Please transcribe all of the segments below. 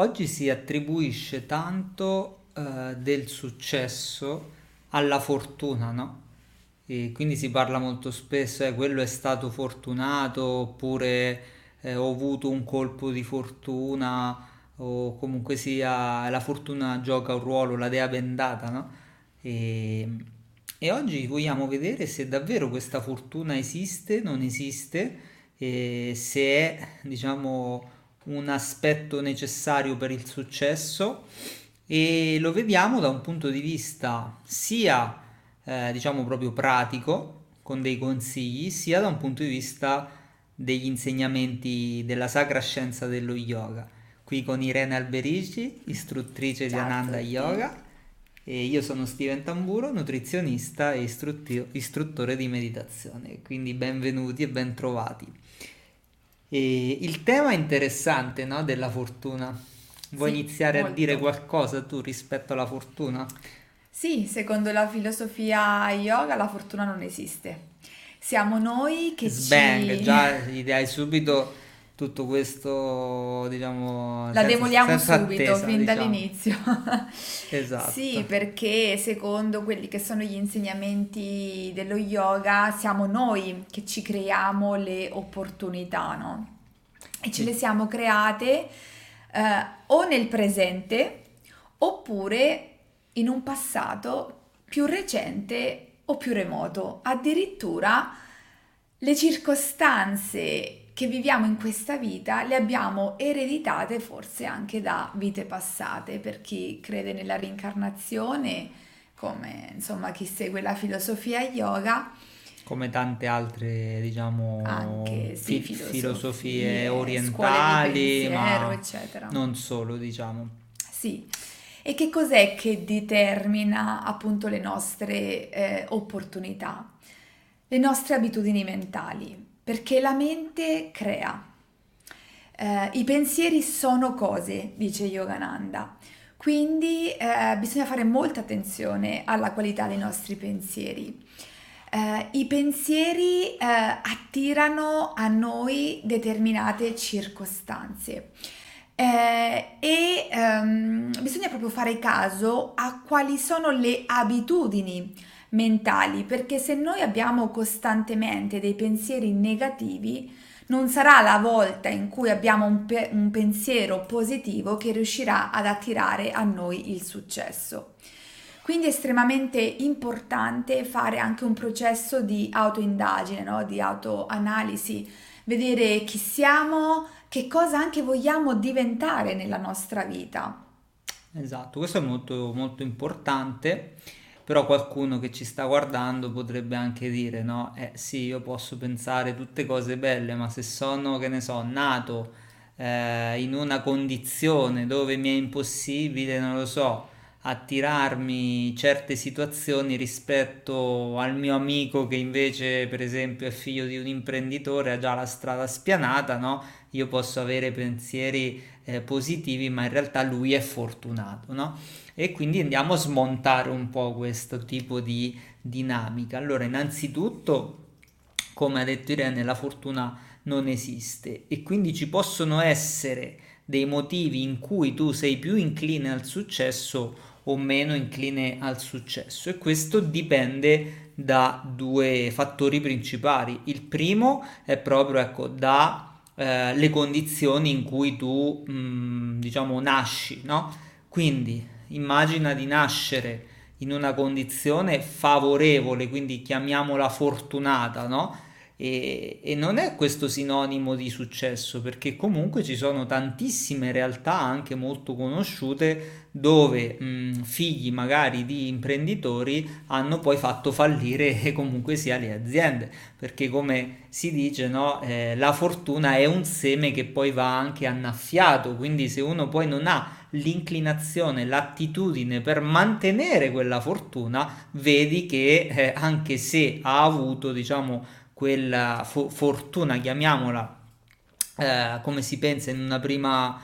Oggi si attribuisce tanto del successo alla fortuna, no? E quindi si parla molto spesso, quello è stato fortunato, oppure ho avuto un colpo di fortuna, o comunque sia la fortuna gioca un ruolo, la dea bendata, no? E oggi vogliamo vedere se davvero questa fortuna esiste, non esiste, e se è, diciamo, un aspetto necessario per il successo, e lo vediamo da un punto di vista sia diciamo proprio pratico, con dei consigli, sia da un punto di vista degli insegnamenti della sacra scienza dello yoga. Qui con Irene Alberici, istruttrice di Ananda Yoga, e io sono Steven Tamburo, nutrizionista e istruttore di meditazione, quindi benvenuti e bentrovati. E il tema è interessante, no? Della fortuna. Vuoi iniziare molto. A dire qualcosa tu rispetto alla fortuna? Sì, secondo la filosofia yoga la fortuna non esiste. Siamo noi che già gli dai subito tutto questo, diciamo... La demoliamo subito, attesa, fin dall'inizio. Esatto. Sì, perché secondo quelli che sono gli insegnamenti dello yoga siamo noi che ci creiamo le opportunità, no? E ce le siamo create o nel presente oppure in un passato più recente o più remoto. Addirittura le circostanze che viviamo in questa vita le abbiamo ereditate forse anche da vite passate, per chi crede nella reincarnazione, come insomma chi segue la filosofia yoga, come tante altre, diciamo, anche, sì, filosofie orientali, scuole di pensiero, ma eccetera. Non solo, diciamo. Sì. E che cos'è che determina appunto le nostre opportunità? Le nostre abitudini mentali. Perché la mente crea, i pensieri sono cose, dice Yogananda, quindi bisogna fare molta attenzione alla qualità dei nostri pensieri. I pensieri attirano a noi determinate circostanze bisogna proprio fare caso a quali sono le abitudini mentali, perché se noi abbiamo costantemente dei pensieri negativi, non sarà la volta in cui abbiamo un pensiero positivo che riuscirà ad attirare a noi il successo. Quindi è estremamente importante fare anche un processo di autoindagine, no? Di autoanalisi, vedere chi siamo, che cosa anche vogliamo diventare nella nostra vita. Esatto, questo è molto molto importante. Però qualcuno che ci sta guardando potrebbe anche dire, no? Sì, io posso pensare tutte cose belle, ma se sono, che ne so, nato in una condizione dove mi è impossibile, non lo so, attirarmi certe situazioni rispetto al mio amico che invece, per esempio, è figlio di un imprenditore, ha già la strada spianata, no? Io posso avere pensieri positivi, ma in realtà lui è fortunato, no? E quindi andiamo a smontare un po' questo tipo di dinamica. Allora, innanzitutto, come ha detto Irene, la fortuna non esiste, e quindi ci possono essere dei motivi in cui tu sei più incline al successo o meno incline al successo, e questo dipende da due fattori principali. Il primo è proprio da le condizioni in cui tu diciamo nasci, no? Quindi immagina di nascere in una condizione favorevole, quindi chiamiamola fortunata, no? E non è questo sinonimo di successo, perché comunque ci sono tantissime realtà anche molto conosciute dove figli magari di imprenditori hanno poi fatto fallire comunque sia le aziende, perché come si dice, no? La fortuna è un seme che poi va anche annaffiato, quindi se uno poi non ha l'inclinazione, l'attitudine per mantenere quella fortuna, vedi che anche se ha avuto, diciamo, quella fortuna, chiamiamola come si pensa in una prima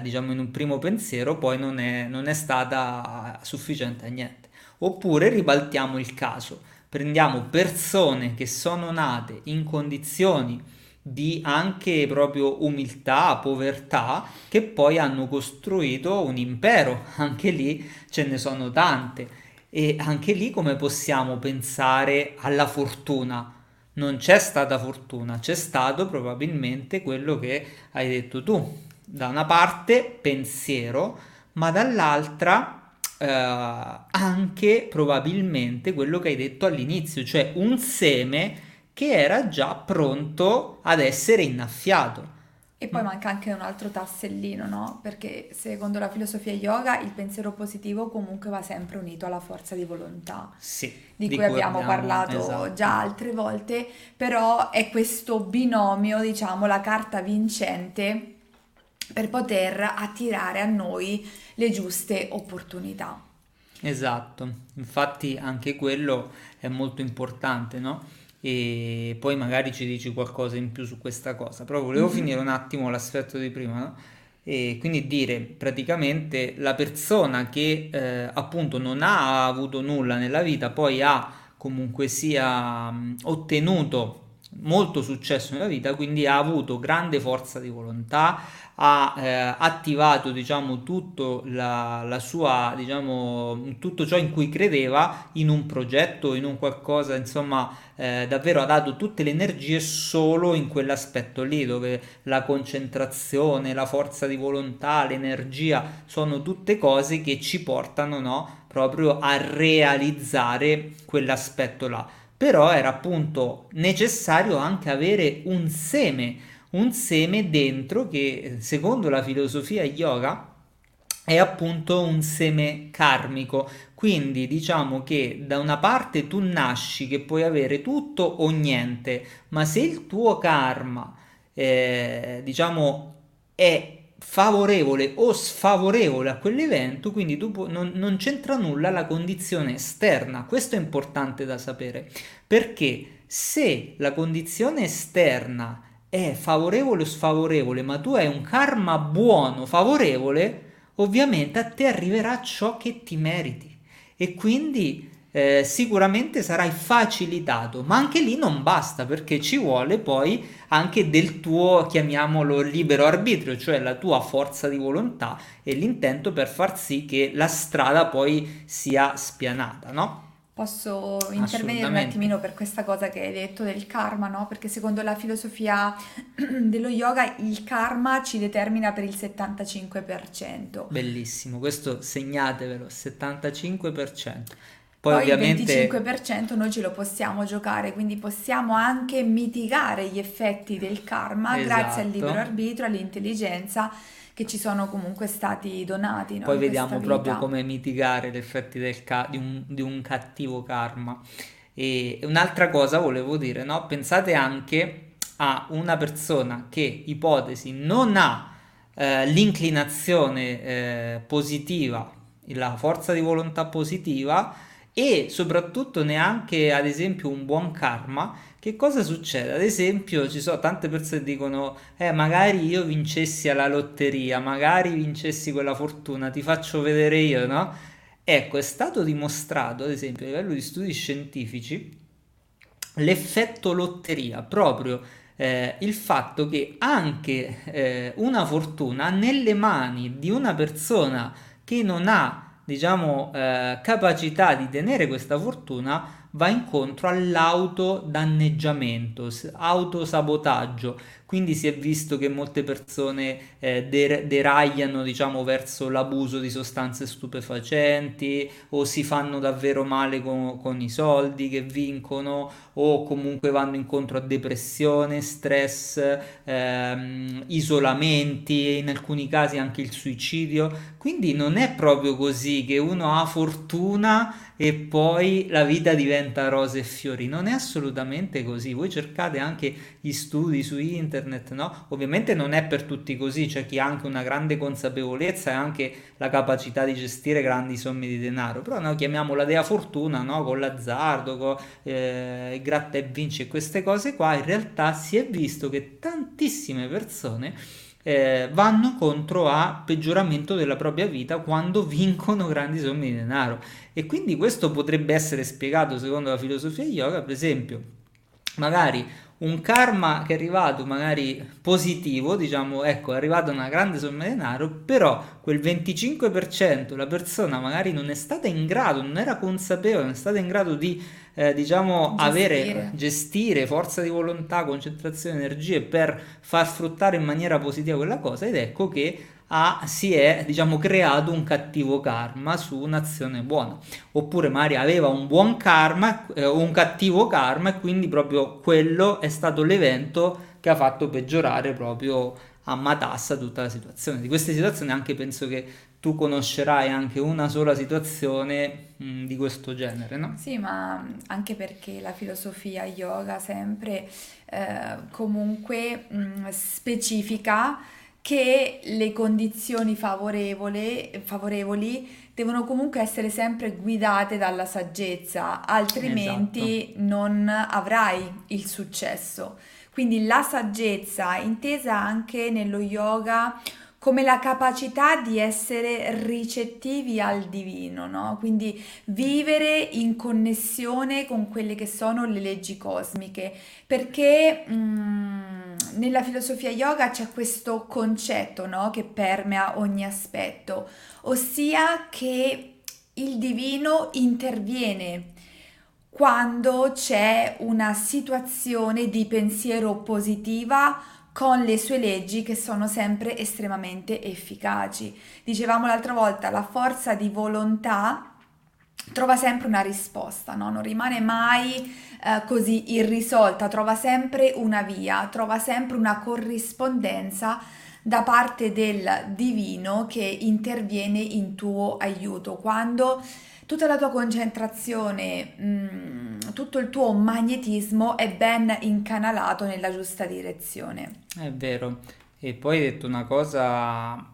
diciamo in un primo pensiero, poi non è stata sufficiente a niente. Oppure ribaltiamo il caso, prendiamo persone che sono nate in condizioni di anche proprio umiltà, povertà, che poi hanno costruito un impero. Anche lì ce ne sono tante, e anche lì come possiamo pensare alla fortuna? Non c'è stata fortuna, c'è stato probabilmente quello che hai detto tu, da una parte pensiero, ma dall'altra anche probabilmente quello che hai detto all'inizio, cioè un seme che era già pronto ad essere innaffiato. E poi manca anche un altro tassellino, no? Perché secondo la filosofia yoga il pensiero positivo comunque va sempre unito alla forza di volontà, sì, di cui abbiamo parlato, esatto, già altre volte, però è questo binomio, diciamo, la carta vincente per poter attirare a noi le giuste opportunità. Esatto, infatti anche quello è molto importante, no? E poi magari ci dici qualcosa in più su questa cosa, però volevo finire un attimo l'aspetto di prima, no? E quindi dire praticamente la persona che appunto non ha avuto nulla nella vita, poi ha comunque sia ottenuto molto successo nella vita, quindi ha avuto grande forza di volontà, ha attivato, diciamo, tutto la sua, diciamo, tutto ciò in cui credeva, in un progetto, in un qualcosa, insomma, davvero ha dato tutte le energie solo in quell'aspetto lì, dove la concentrazione, la forza di volontà, l'energia sono tutte cose che ci portano, no, proprio a realizzare quell'aspetto là. Però era appunto necessario anche avere un seme dentro, che secondo la filosofia yoga è appunto un seme karmico. Quindi diciamo che da una parte tu nasci che puoi avere tutto o niente, ma se il tuo karma diciamo è favorevole o sfavorevole a quell'evento, quindi tu non c'entra nulla la condizione esterna. Questo è importante da sapere, perché se la condizione esterna è favorevole o sfavorevole, ma tu hai un karma buono, favorevole, ovviamente a te arriverà ciò che ti meriti, e quindi sicuramente sarai facilitato, ma anche lì non basta, perché ci vuole poi anche del tuo, chiamiamolo, libero arbitrio, cioè la tua forza di volontà e l'intento per far sì che la strada poi sia spianata, no? Posso intervenire un attimino per questa cosa che hai detto del karma, no? Perché secondo la filosofia dello yoga il karma ci determina per il 75%. Bellissimo, questo segnatevelo, 75%. Poi ovviamente il 25% noi ce lo possiamo giocare, quindi possiamo anche mitigare gli effetti del karma, esatto, grazie al libero arbitrio, all'intelligenza che ci sono comunque stati donati, no? Poi vediamo proprio come mitigare gli effetti di un cattivo karma. E un'altra cosa volevo dire, no? Pensate anche a una persona che, ipotesi, non ha l'inclinazione positiva, la forza di volontà positiva, e soprattutto neanche ad esempio un buon karma. Che cosa succede? Ad esempio ci sono tante persone che dicono magari io vincessi alla lotteria, magari vincessi quella fortuna, ti faccio vedere io, no? Ecco, è stato dimostrato ad esempio a livello di studi scientifici l'effetto lotteria, proprio il fatto che anche una fortuna nelle mani di una persona che non ha, diciamo, capacità di tenere questa fortuna, va incontro all'autodanneggiamento, autosabotaggio. Quindi si è visto che molte persone deragliano, diciamo, verso l'abuso di sostanze stupefacenti, o si fanno davvero male con i soldi che vincono, o comunque vanno incontro a depressione, stress, isolamenti, e in alcuni casi anche il suicidio. Quindi non è proprio così che uno ha fortuna e poi la vita diventa rose e fiori, non è assolutamente così. Voi cercate anche gli studi su internet, no? Ovviamente non è per tutti così, c'è chi ha anche una grande consapevolezza e anche la capacità di gestire grandi somme di denaro, però noi chiamiamo la dea fortuna, no? Con l'azzardo, con gratta e vinci, queste cose qua. In realtà si è visto che tantissime persone vanno contro a peggioramento della propria vita quando vincono grandi somme di denaro, e quindi questo potrebbe essere spiegato secondo la filosofia yoga. Per esempio, magari un karma che è arrivato magari positivo, diciamo, ecco, è arrivata una grande somma di denaro, però quel 25% la persona magari non è stata in grado, non era consapevole, non è stata in grado di diciamo gestire forza di volontà, concentrazione, energie per far sfruttare in maniera positiva quella cosa, ed ecco che si è, diciamo, creato un cattivo karma su un'azione buona. Oppure magari aveva un buon karma o un cattivo karma, e quindi proprio quello è stato l'evento che ha fatto peggiorare proprio a matassa tutta la situazione. Di queste situazioni anche penso che tu conoscerai anche una sola situazione di questo genere, no? Sì, ma anche perché la filosofia yoga sempre comunque specifica che le condizioni favorevoli devono comunque essere sempre guidate dalla saggezza, altrimenti esatto, non avrai il successo. Quindi la saggezza, intesa anche nello yoga come la capacità di essere ricettivi al divino, no? Quindi vivere in connessione con quelle che sono le leggi cosmiche, perché nella filosofia yoga c'è questo concetto, no, che permea ogni aspetto, ossia che il divino interviene quando c'è una situazione di pensiero positiva con le sue leggi che sono sempre estremamente efficaci. Dicevamo l'altra volta, la forza di volontà trova sempre una risposta, no? Non rimane mai così irrisolta, trova sempre una via, trova sempre una corrispondenza da parte del divino che interviene in tuo aiuto. Quando tutta la tua concentrazione, tutto il tuo magnetismo è ben incanalato nella giusta direzione. È vero. E poi hai detto una cosa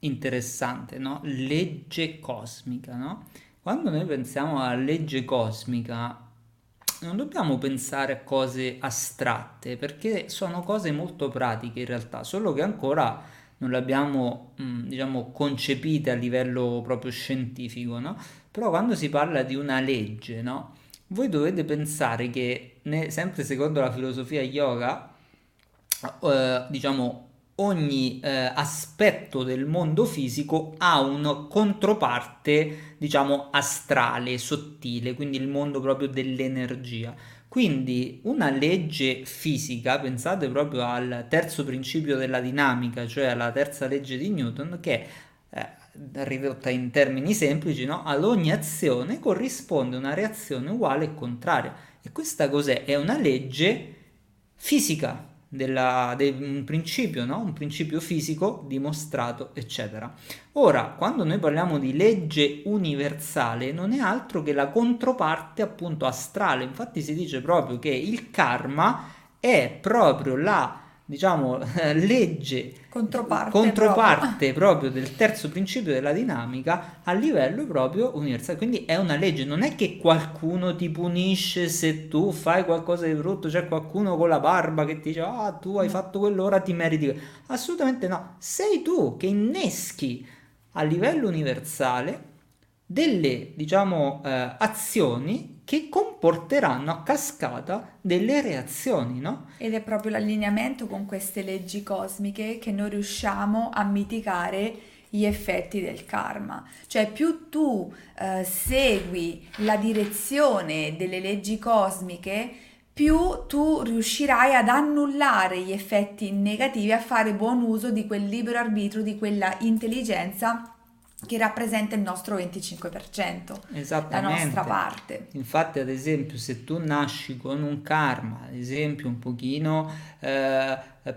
interessante, no? Legge cosmica, no? Quando noi pensiamo alla legge cosmica non dobbiamo pensare a cose astratte, perché sono cose molto pratiche in realtà, solo che ancora non le abbiamo, diciamo, concepite a livello proprio scientifico, no? Però quando si parla di una legge, no, voi dovete pensare che, sempre secondo la filosofia yoga, diciamo, ogni aspetto del mondo fisico ha una controparte, diciamo, astrale, sottile, quindi il mondo proprio dell'energia. Quindi una legge fisica, pensate proprio al terzo principio della dinamica, cioè alla terza legge di Newton, che ridotta in termini semplici, no? Ad ogni azione corrisponde una reazione uguale e contraria. E questa cos'è? È una legge fisica. Un principio, no? Un principio fisico dimostrato, eccetera. Ora, quando noi parliamo di legge universale, non è altro che la controparte appunto astrale. Infatti si dice proprio che il karma è proprio la, diciamo, legge controparte proprio del terzo principio della dinamica a livello proprio universale. Quindi è una legge, non è che qualcuno ti punisce se tu fai qualcosa di brutto, c'è qualcuno con la barba che ti dice ah, tu hai fatto quello, ora ti meriti. Assolutamente no, sei tu che inneschi a livello universale delle, diciamo, azioni che comporteranno a cascata delle reazioni, no? Ed è proprio l'allineamento con queste leggi cosmiche che noi riusciamo a mitigare gli effetti del karma. Cioè, più tu segui la direzione delle leggi cosmiche, più tu riuscirai ad annullare gli effetti negativi, a fare buon uso di quel libero arbitrio, di quella intelligenza che rappresenta il nostro 25%, la nostra parte. Infatti, ad esempio, se tu nasci con un karma, ad esempio, un pochino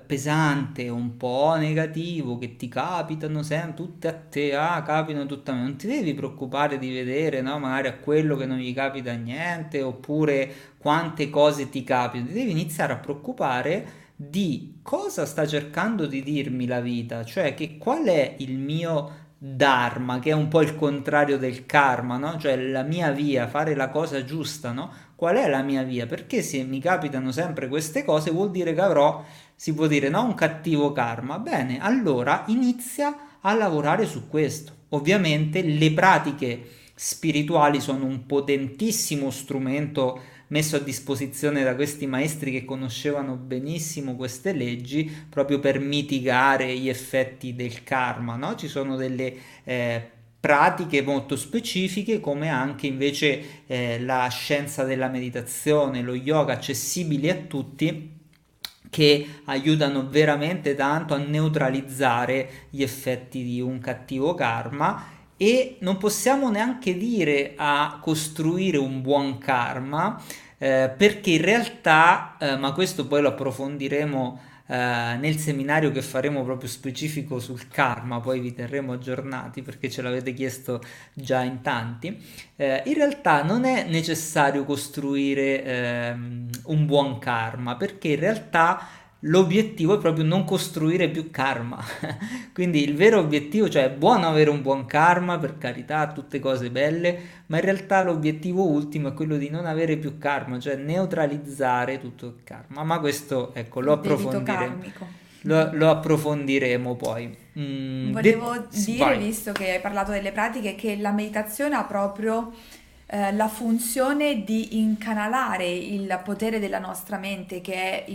pesante, un po' negativo, che ti capitano sempre tutte a te, capitano tutte a me, non ti devi preoccupare di vedere, no, magari a quello che non gli capita niente, oppure quante cose ti capitano. Ti devi iniziare a preoccupare di cosa sta cercando di dirmi la vita, cioè che qual è il mio dharma, che è un po' il contrario del karma, no? Cioè la mia via, fare la cosa giusta, no? Qual è la mia via? Perché se mi capitano sempre queste cose vuol dire che avrò, si può dire, no, un cattivo karma. Bene, allora inizia a lavorare su questo. Ovviamente le pratiche spirituali sono un potentissimo strumento messo a disposizione da questi maestri che conoscevano benissimo queste leggi proprio per mitigare gli effetti del karma, no? Ci sono delle pratiche molto specifiche, come anche invece la scienza della meditazione, lo yoga, accessibili a tutti, che aiutano veramente tanto a neutralizzare gli effetti di un cattivo karma. E non possiamo neanche dire a costruire un buon karma, perché in realtà, ma questo poi lo approfondiremo nel seminario che faremo proprio specifico sul karma, poi vi terremo aggiornati perché ce l'avete chiesto già in tanti, in realtà non è necessario costruire un buon karma, perché in realtà l'obiettivo è proprio non costruire più karma. Quindi il vero obiettivo, cioè è buono avere un buon karma, per carità, tutte cose belle, ma in realtà l'obiettivo ultimo è quello di non avere più karma, cioè neutralizzare tutto il karma. Ma questo, ecco, lo approfondiremo poi. Volevo dire, visto che hai parlato delle pratiche, che la meditazione ha proprio la funzione di incanalare il potere della nostra mente, che è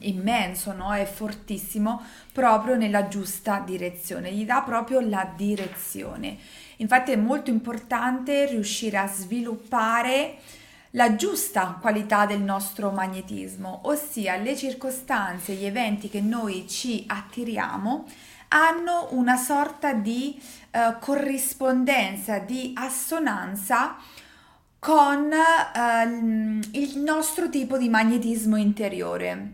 immenso, no? È fortissimo, proprio nella giusta direzione, gli dà proprio la direzione. Infatti è molto importante riuscire a sviluppare la giusta qualità del nostro magnetismo, ossia le circostanze, gli eventi che noi ci attiriamo hanno una sorta di corrispondenza, di assonanza con il nostro tipo di magnetismo interiore,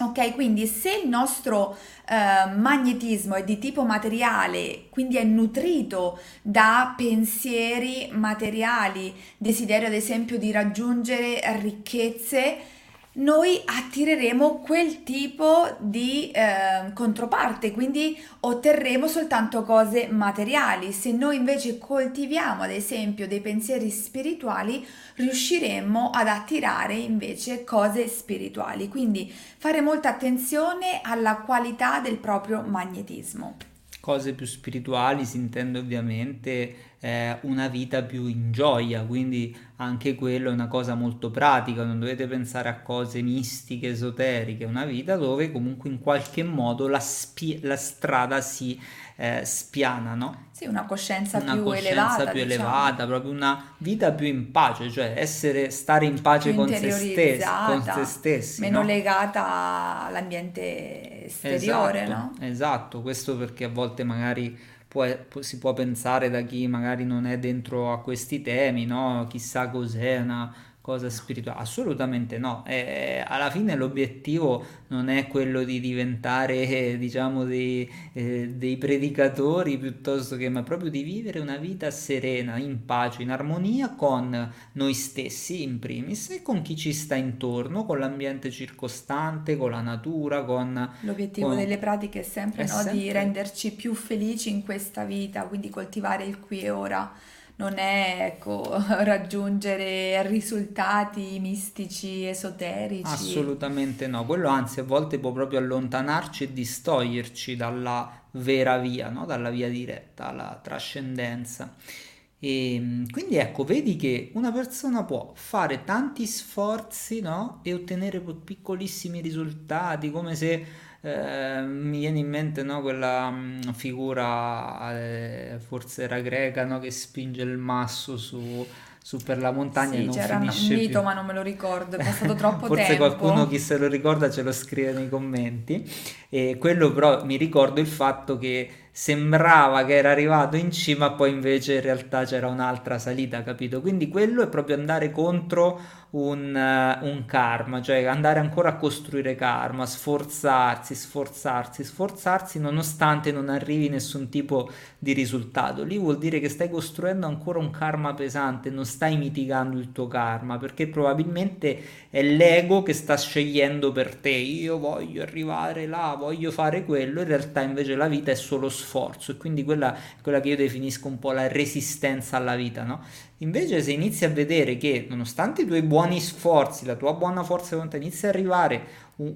ok? Quindi se il nostro magnetismo è di tipo materiale, quindi è nutrito da pensieri materiali, desiderio ad esempio di raggiungere ricchezze, noi attireremo quel tipo di controparte, quindi otterremo soltanto cose materiali. Se noi invece coltiviamo ad esempio dei pensieri spirituali, riusciremo ad attirare invece cose spirituali. Quindi fare molta attenzione alla qualità del proprio magnetismo. Cose più spirituali si intende ovviamente una vita più in gioia, quindi anche quello è una cosa molto pratica, non dovete pensare a cose mistiche, esoteriche, una vita dove comunque in qualche modo la strada si spiana, no? Sì, una coscienza più elevata, proprio una vita più in pace, cioè stare in pace con se stessi, meno legata all'ambiente esteriore, esatto, no? Esatto, questo perché a volte magari si può pensare, da chi magari non è dentro a questi temi, no? Chissà cos'è una cosa spirituale, assolutamente no. Alla fine l'obiettivo non è quello di diventare, diciamo, dei predicatori, piuttosto che, ma proprio di vivere una vita serena, in pace, in armonia con noi stessi in primis e con chi ci sta intorno, con l'ambiente circostante, con la natura, con... L'obiettivo delle pratiche è sempre di renderci più felici in questa vita, quindi coltivare il qui e ora. Non è, ecco, raggiungere risultati mistici, esoterici. Assolutamente no, quello anzi a volte può proprio allontanarci e distoglierci dalla vera via, no? Dalla via diretta, alla trascendenza. E quindi ecco, vedi che una persona può fare tanti sforzi, no? E ottenere piccolissimi risultati, come se... mi viene in mente, no, quella figura forse era greca, no, che spinge il masso su per la montagna, sì, e non finisce più. C'era un mito, ma non me lo ricordo, è passato troppo forse tempo. Forse qualcuno, chi se lo ricorda, ce lo scrive nei commenti. E quello però mi ricordo il fatto che sembrava che era arrivato in cima, poi invece in realtà c'era un'altra salita, capito? Quindi quello è proprio andare contro un karma, cioè andare ancora a costruire karma, sforzarsi nonostante non arrivi nessun tipo di risultato. Lì vuol dire che stai costruendo ancora un karma pesante, non stai mitigando il tuo karma, perché probabilmente è l'ego che sta scegliendo per te, io voglio arrivare là, voglio fare quello, in realtà invece la vita è solo sforzo, e quindi quella che io definisco un po' la resistenza alla vita, no? Invece se inizi a vedere che nonostante i tuoi buoni sforzi, la tua buona forza di volontà, inizi a arrivare un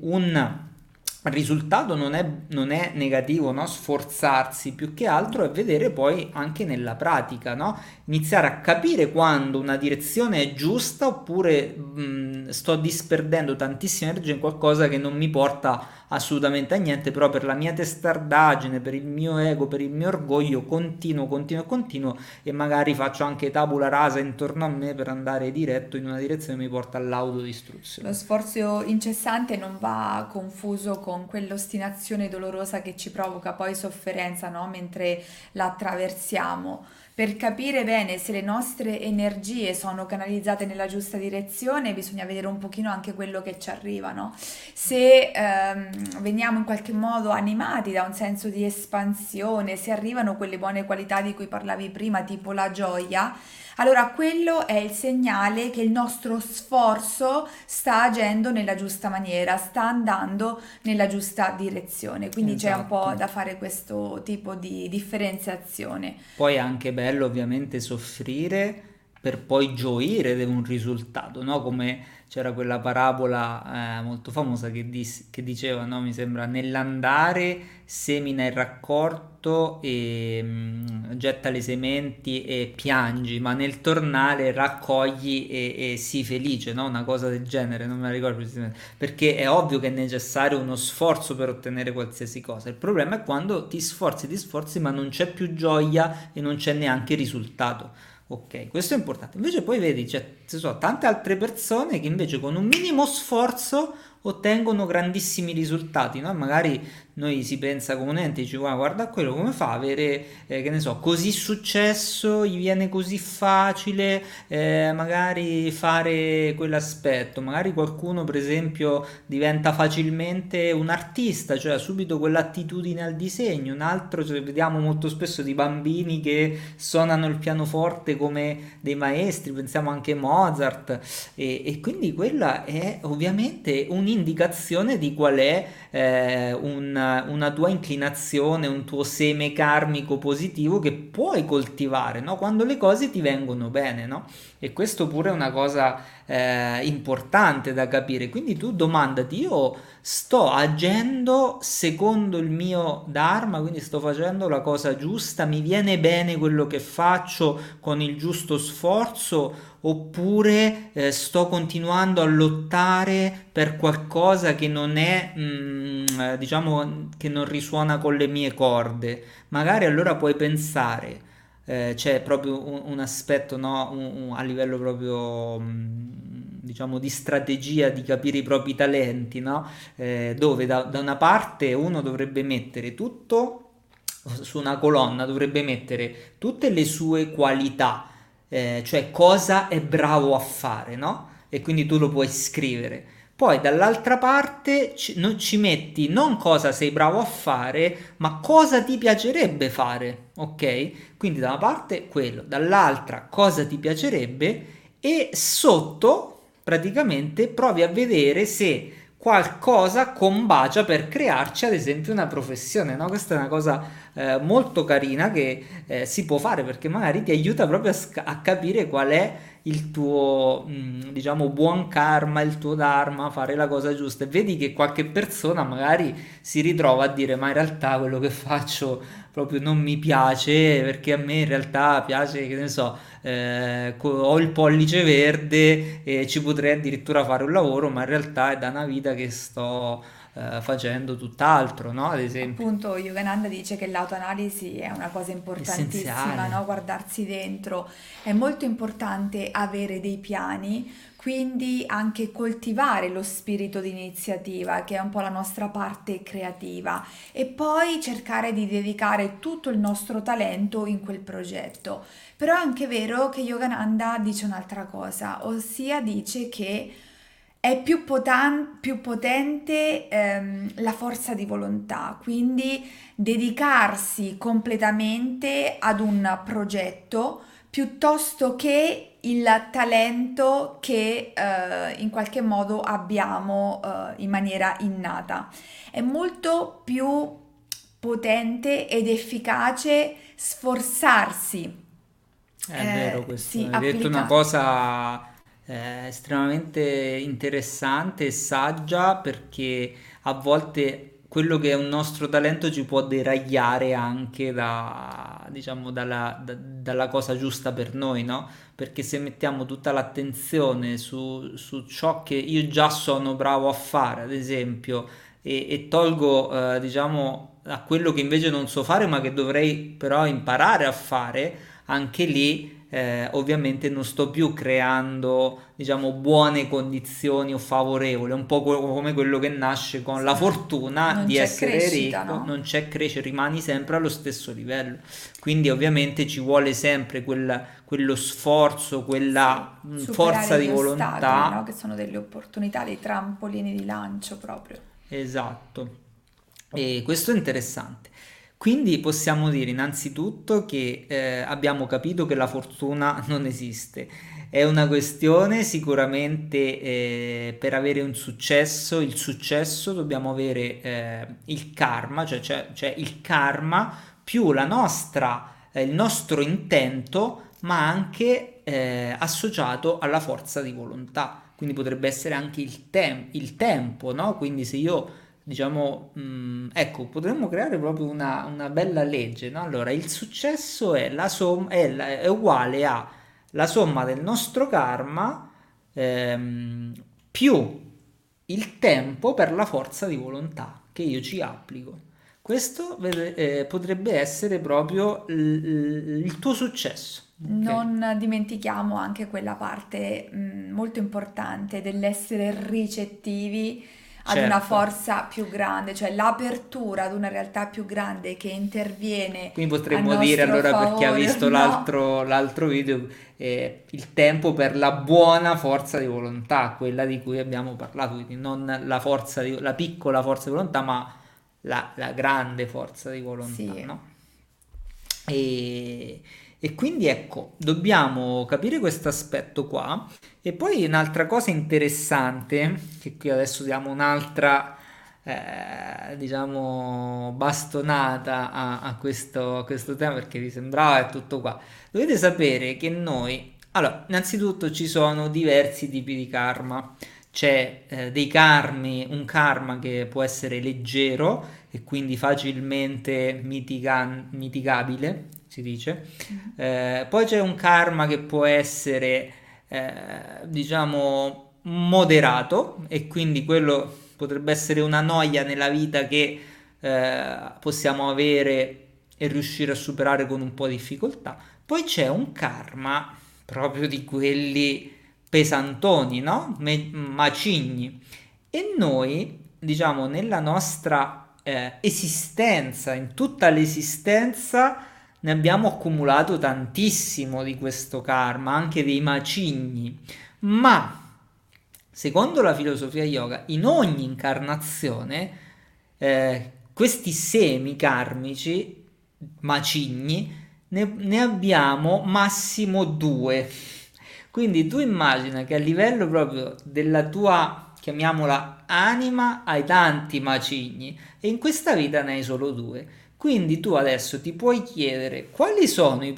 Il risultato non è negativo, no? Sforzarsi più che altro è vedere poi anche nella pratica, no? Iniziare a capire quando una direzione è giusta oppure sto disperdendo tantissima energia in qualcosa che non mi porta assolutamente a niente, però per la mia testardaggine, per il mio ego, per il mio orgoglio continuo e magari faccio anche tabula rasa intorno a me per andare diretto in una direzione che mi porta all'autodistruzione. Lo sforzo incessante non va confuso con quell'ostinazione dolorosa che ci provoca poi sofferenza, no? Mentre la attraversiamo. Per capire bene se le nostre energie sono canalizzate nella giusta direzione bisogna vedere un pochino anche quello che ci arriva, no? Se veniamo in qualche modo animati da un senso di espansione, se arrivano quelle buone qualità di cui parlavi prima, tipo la gioia, allora quello è il segnale che il nostro sforzo sta agendo nella giusta maniera, sta andando nella giusta direzione, quindi esatto. C'è un po' da fare questo tipo di differenziazione. Poi è anche bello ovviamente soffrire per poi gioire di un risultato, no? Come c'era quella parabola molto famosa che diceva, no? Mi sembra, nell'andare semina il raccolto e getta le sementi e piangi, ma nel tornare raccogli e sii felice, no? Una cosa del genere, non me la ricordo precisamente, perché è ovvio che è necessario uno sforzo per ottenere qualsiasi cosa. Il problema è quando ti sforzi ma non c'è più gioia e non c'è neanche risultato. Ok, questo è importante. Invece poi vedi, ci sono tante altre persone che invece con un minimo sforzo ottengono grandissimi risultati, no? Magari noi si pensa comunemente, dici guarda quello come fa a avere che ne so, così successo, gli viene così facile magari fare quell'aspetto, magari qualcuno per esempio diventa facilmente un artista, cioè ha subito quell'attitudine al disegno, un altro, cioè, vediamo molto spesso di bambini che suonano il pianoforte come dei maestri, pensiamo anche Mozart e quindi quella è ovviamente un'indicazione di qual è una tua inclinazione, un tuo seme karmico positivo che puoi coltivare, no? Quando le cose ti vengono bene, no? E questo pure è una cosa importante da capire. Quindi tu domandati, io sto agendo secondo il mio dharma, quindi sto facendo la cosa giusta, mi viene bene quello che faccio con il giusto sforzo, oppure sto continuando a lottare per qualcosa che non è diciamo che non risuona con le mie corde. Magari allora puoi pensare c'è proprio un aspetto, no? A livello proprio diciamo di strategia, di capire i propri talenti, no? Dove da una parte uno dovrebbe mettere tutto su una colonna, dovrebbe mettere tutte le sue qualità, cioè cosa è bravo a fare, no? E quindi tu lo puoi scrivere. Poi dall'altra parte ci metti non cosa sei bravo a fare, ma cosa ti piacerebbe fare, ok? Quindi da una parte quello, dall'altra cosa ti piacerebbe, e sotto praticamente provi a vedere se qualcosa combacia per crearci ad esempio una professione, no? Questa è una cosa molto carina che si può fare, perché magari ti aiuta proprio a capire qual è il tuo diciamo buon karma, il tuo dharma, fare la cosa giusta. E vedi che qualche persona magari si ritrova a dire ma in realtà quello che faccio proprio non mi piace, perché a me in realtà piace, che ne so, ho il pollice verde e ci potrei addirittura fare un lavoro, ma in realtà è da una vita che sto facendo tutt'altro, no? Ad esempio, appunto, Yogananda dice che l'autoanalisi è una cosa importantissima, no? Guardarsi dentro. È molto importante avere dei piani, quindi anche coltivare lo spirito di iniziativa, che è un po' la nostra parte creativa, e poi cercare di dedicare tutto il nostro talento in quel progetto. Però è anche vero che Yogananda dice un'altra cosa, ossia dice che è più potente la forza di volontà, quindi dedicarsi completamente ad un progetto piuttosto che il talento che in qualche modo abbiamo in maniera innata. È molto più potente ed efficace sforzarsi. È vero questo, sì, hai detto una cosa estremamente interessante e saggia, perché a volte quello che è un nostro talento ci può deragliare anche da, diciamo, dalla cosa giusta per noi, no? Perché se mettiamo tutta l'attenzione su ciò che io già sono bravo a fare, ad esempio, e tolgo diciamo a quello che invece non so fare ma che dovrei però imparare a fare, anche lì ovviamente non sto più creando, diciamo, buone condizioni o favorevoli, un po' come quello che nasce con la fortuna non di essere crescita, ricco, no? Non c'è crescita, rimani sempre allo stesso livello, quindi ovviamente ci vuole sempre quello sforzo, quella forza di volontà, ostacoli, no? Che sono delle opportunità, dei trampolini di lancio proprio. Esatto, e questo è interessante. Quindi possiamo dire innanzitutto che abbiamo capito che la fortuna non esiste, è una questione sicuramente per avere un successo, il successo dobbiamo avere il karma, cioè il karma più il nostro intento, ma anche associato alla forza di volontà, quindi potrebbe essere anche il tempo, no? Quindi se io... diciamo, ecco, potremmo creare proprio una bella legge, no? Allora, il successo è è uguale a la somma del nostro karma più il tempo per la forza di volontà che io ci applico. Questo potrebbe essere proprio il tuo successo. Okay. Non dimentichiamo anche quella parte molto importante dell'essere ricettivi ad una forza più grande, cioè l'apertura ad una realtà più grande che interviene. Quindi potremmo dire, allora, favore, per chi ha visto l'altro video, il tempo per la buona forza di volontà, quella di cui abbiamo parlato, quindi non la piccola forza di volontà, ma la grande forza di volontà, sì. No? E quindi ecco, dobbiamo capire questo aspetto qua. E poi un'altra cosa interessante, che qui adesso diamo un'altra diciamo bastonata a questo tema, perché vi sembrava è tutto qua. Dovete sapere che noi, allora, innanzitutto ci sono diversi tipi di karma. C'è un karma che può essere leggero e quindi facilmente mitigabile, si dice. Poi c'è un karma che può essere diciamo moderato, e quindi quello potrebbe essere una noia nella vita che possiamo avere e riuscire a superare con un po' di difficoltà. Poi c'è un karma proprio di quelli pesantoni, no? Macigni. E noi, diciamo, nella nostra esistenza, in tutta l'esistenza, ne abbiamo accumulato tantissimo di questo karma, anche dei macigni, ma secondo la filosofia yoga in ogni incarnazione questi semi karmici, macigni, ne abbiamo massimo 2. Quindi tu immagina che a livello proprio della tua, chiamiamola anima, hai tanti macigni e in questa vita ne hai solo 2. Quindi tu adesso ti puoi chiedere quali sono i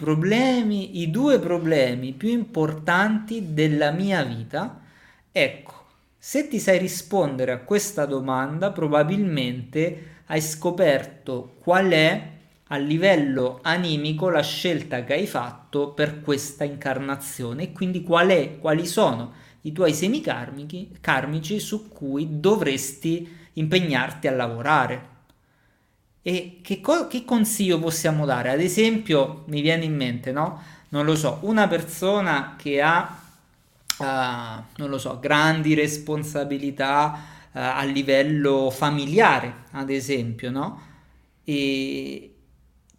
2 problemi più importanti della mia vita. Ecco, se ti sai rispondere a questa domanda, probabilmente hai scoperto qual è a livello animico la scelta che hai fatto per questa incarnazione, e quindi quali sono i tuoi semi karmici su cui dovresti impegnarti a lavorare. E che consiglio possiamo dare? Ad esempio, mi viene in mente, no? Non lo so, una persona che ha, non lo so, grandi responsabilità a livello familiare, ad esempio, no? E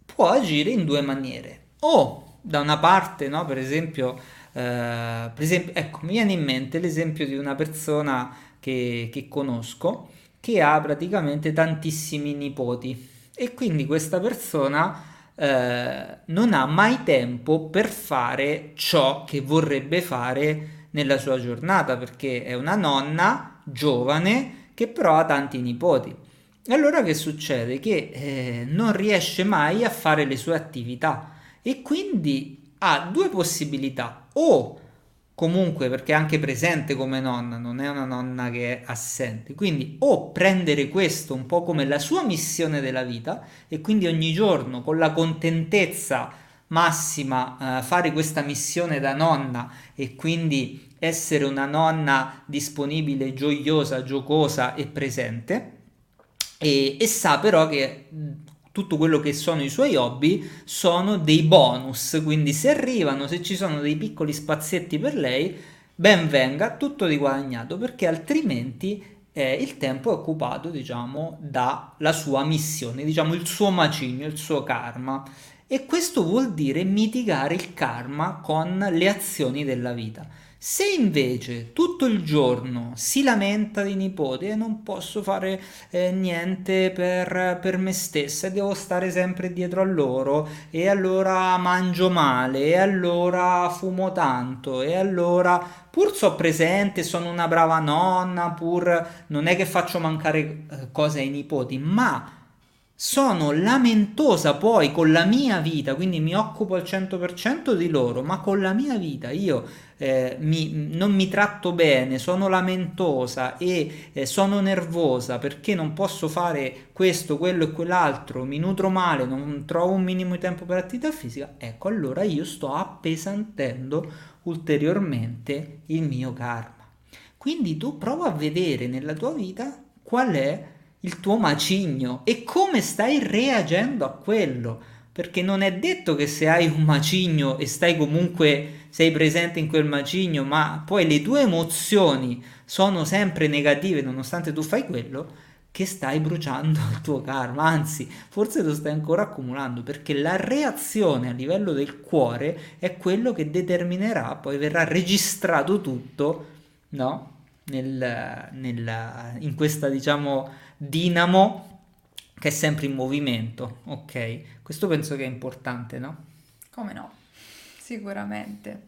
può agire in 2 maniere. O da una parte, no? Per esempio, ecco, mi viene in mente l'esempio di una persona che conosco, che ha praticamente tantissimi nipoti, e quindi questa persona non ha mai tempo per fare ciò che vorrebbe fare nella sua giornata, perché è una nonna giovane che però ha tanti nipoti. E allora che succede? Che non riesce mai a fare le sue attività, e quindi ha 2 possibilità: o comunque, perché è anche presente come nonna, non è una nonna che è assente. Quindi o prendere questo un po' come la sua missione della vita e quindi ogni giorno con la contentezza massima fare questa missione da nonna e quindi essere una nonna disponibile, gioiosa, giocosa e presente, e sa però che tutto quello che sono i suoi hobby sono dei bonus, quindi se arrivano, se ci sono dei piccoli spazietti per lei, ben venga, tutto di guadagnato, perché altrimenti il tempo è occupato, diciamo, dalla sua missione, diciamo il suo macigno, il suo karma. E questo vuol dire mitigare il karma con le azioni della vita. Se invece tutto il giorno si lamenta di nipote e non posso fare niente per me stessa, devo stare sempre dietro a loro, e allora mangio male, e allora fumo tanto, e allora pur so presente, sono una brava nonna, pur non è che faccio mancare cose ai nipoti, ma sono lamentosa poi con la mia vita, quindi mi occupo al 100% di loro, ma con la mia vita io non mi tratto bene, sono lamentosa e sono nervosa perché non posso fare questo, quello e quell'altro, mi nutro male, non trovo un minimo di tempo per attività fisica, ecco allora io sto appesantendo ulteriormente il mio karma. Quindi tu prova a vedere nella tua vita qual è il tuo macigno e come stai reagendo a quello, perché non è detto che se hai un macigno e stai comunque, sei presente in quel macigno, ma poi le tue emozioni sono sempre negative nonostante tu fai quello, che stai bruciando il tuo karma, anzi forse lo stai ancora accumulando, perché la reazione a livello del cuore è quello che determinerà, poi verrà registrato tutto, no? In questa, diciamo, dinamo che è sempre in movimento, ok? Questo penso che è importante, no? Come no? Sicuramente.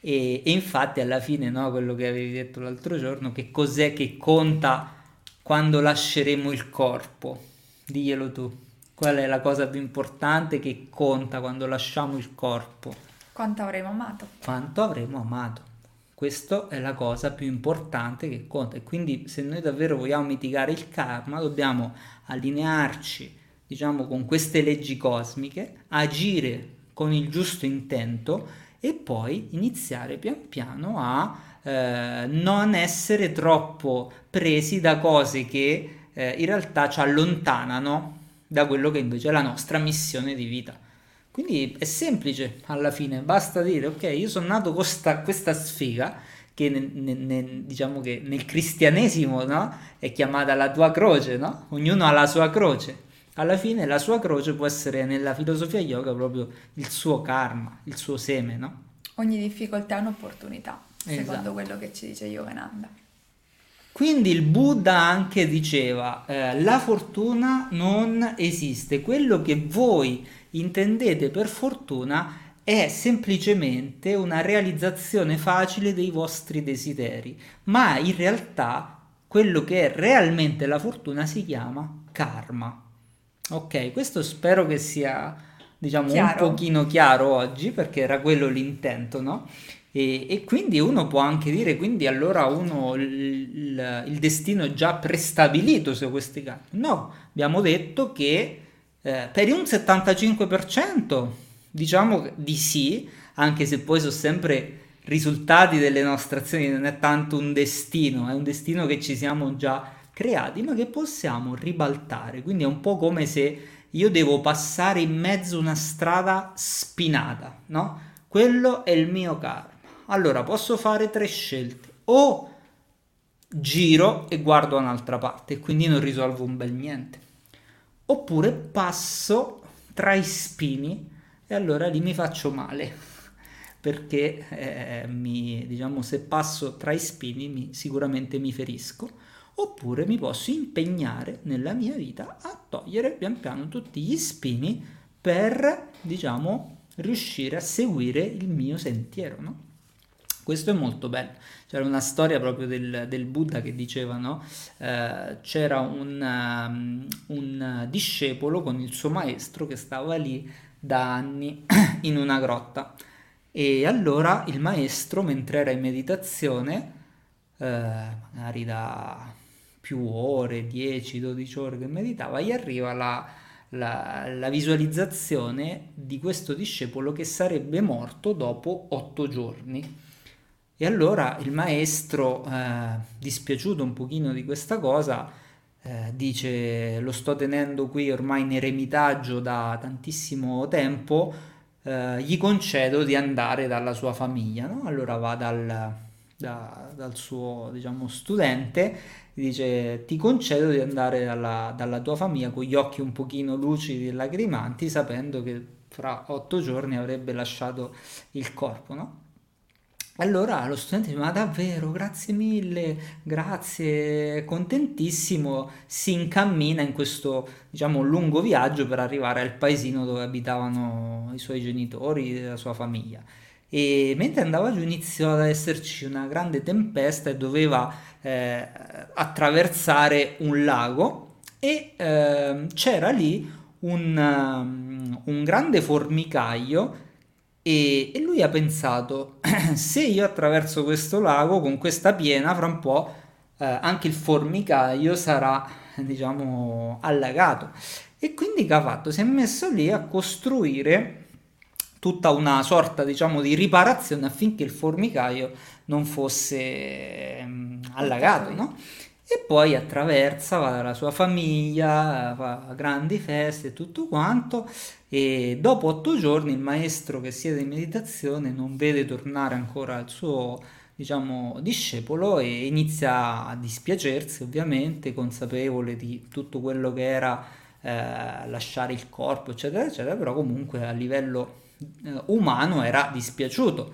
E infatti alla fine, no, quello che avevi detto l'altro giorno, che cos'è che conta quando lasceremo il corpo? Diglielo tu. Qual è la cosa più importante che conta quando lasciamo il corpo? Quanto avremo amato. Quanto avremo amato. Questa è la cosa più importante che conta, e quindi se noi davvero vogliamo mitigare il karma dobbiamo allinearci, diciamo, con queste leggi cosmiche, agire con il giusto intento e poi iniziare pian piano a non essere troppo presi da cose che in realtà ci allontanano da quello che invece è la nostra missione di vita. Quindi è semplice alla fine, basta dire ok, io sono nato con questa sfiga che diciamo che nel cristianesimo, no, è chiamata la tua croce, no? Ognuno ha la sua croce, alla fine la sua croce può essere nella filosofia yoga proprio il suo karma, il suo seme, no? Ogni difficoltà è un'opportunità, esatto. Secondo quello che ci dice Yogananda. Quindi il Buddha anche diceva la fortuna non esiste, quello che voi intendete per fortuna è semplicemente una realizzazione facile dei vostri desideri, ma in realtà quello che è realmente la fortuna si chiama karma. Ok, questo spero che sia, diciamo, chiaro. Un pochino chiaro oggi, perché era quello l'intento, no? E quindi uno può anche dire, quindi allora uno il destino è già prestabilito su questi casi. No, abbiamo detto che per un 75% diciamo di sì, anche se poi sono sempre risultati delle nostre azioni, non è tanto un destino, è un destino che ci siamo già creati, ma che possiamo ribaltare. Quindi è un po' come se io devo passare in mezzo a una strada spinata, no? Quello è il mio karma. Allora posso fare tre scelte: o giro e guardo un'altra parte, quindi non risolvo un bel niente, oppure passo tra i spini e allora lì mi faccio male, perché diciamo, se passo tra i spini sicuramente mi ferisco, oppure mi posso impegnare nella mia vita a togliere pian piano tutti gli spini per, diciamo, riuscire a seguire il mio sentiero, no? Questo è molto bello. C'era una storia proprio del Buddha che diceva, no? C'era un discepolo con il suo maestro che stava lì da anni in una grotta E allora il maestro, mentre era in meditazione, magari da più ore, 10-12 ore che meditava, gli arriva la visualizzazione di questo discepolo che sarebbe morto dopo 8 giorni. E allora il maestro, dispiaciuto un pochino di questa cosa, dice: lo sto tenendo qui ormai in eremitaggio da tantissimo tempo, gli concedo di andare dalla sua famiglia, no? Allora va dal suo, diciamo, studente, dice: ti concedo di andare dalla tua famiglia con gli occhi un pochino lucidi e lacrimanti, sapendo che fra 8 giorni avrebbe lasciato il corpo, no? Allora lo studente dice: ma davvero, grazie mille, grazie, contentissimo. Si incammina in questo, diciamo, lungo viaggio per arrivare al paesino dove abitavano i suoi genitori e la sua famiglia. E mentre andava giù iniziò ad esserci una grande tempesta e doveva attraversare un lago, e c'era lì un grande formicaio, e lui ha pensato: se io attraverso questo lago con questa piena, fra un po' anche il formicaio sarà, diciamo, allagato. E quindi che ha fatto? Si è messo lì a costruire tutta una sorta, diciamo, di riparazione affinché il formicaio non fosse allagato, no? E poi attraversa, va dalla sua famiglia, fa grandi feste e tutto quanto, e dopo 8 giorni il maestro, che siede in meditazione, non vede tornare ancora il suo, diciamo, discepolo, e inizia a dispiacersi, ovviamente, consapevole di tutto quello che era lasciare il corpo, eccetera, eccetera, però comunque a livello umano era dispiaciuto.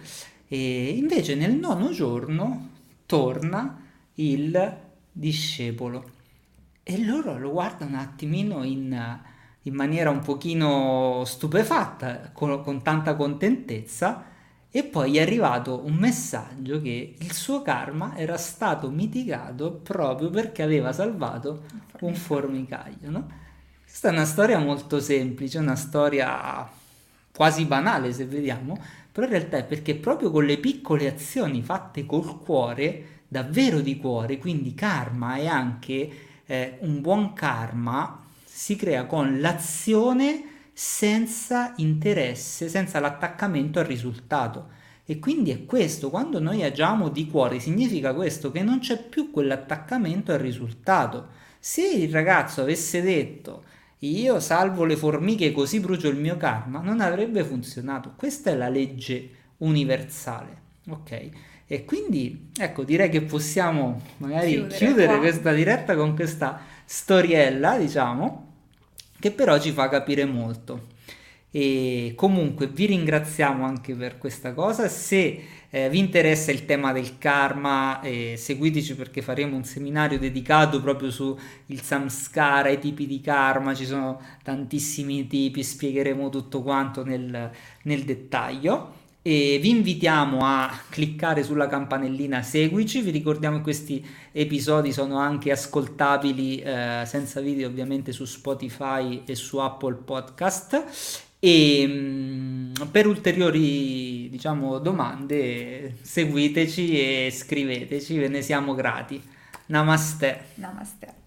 E invece nel 9° giorno torna il discepolo, e loro lo guardano un attimino in maniera un pochino stupefatta, con tanta contentezza, e poi gli è arrivato un messaggio che il suo karma era stato mitigato proprio perché aveva salvato un formicaio, no? Questa è una storia molto semplice, una storia quasi banale se vediamo, però in realtà è perché proprio con le piccole azioni fatte col cuore, davvero di cuore, quindi karma, e anche un buon karma si crea con l'azione senza interesse, senza l'attaccamento al risultato. E quindi è questo, quando noi agiamo di cuore significa questo, che non c'è più quell'attaccamento al risultato. Se il ragazzo avesse detto: io salvo le formiche così brucio il mio karma, non avrebbe funzionato. Questa è la legge universale, ok? E quindi, ecco, direi che possiamo magari chiudere questa diretta con questa storiella, diciamo, che però ci fa capire molto. E comunque vi ringraziamo anche per questa cosa. Se vi interessa il tema del karma, seguiteci, perché faremo un seminario dedicato proprio su il samskara, i tipi di karma, ci sono tantissimi tipi, spiegheremo tutto quanto nel dettaglio. E vi invitiamo a cliccare sulla campanellina seguici. Vi ricordiamo che questi episodi sono anche ascoltabili senza video, ovviamente, su Spotify e su Apple Podcast. E per ulteriori, diciamo, domande, seguiteci e scriveteci, ve ne siamo grati. Namaste. Namaste.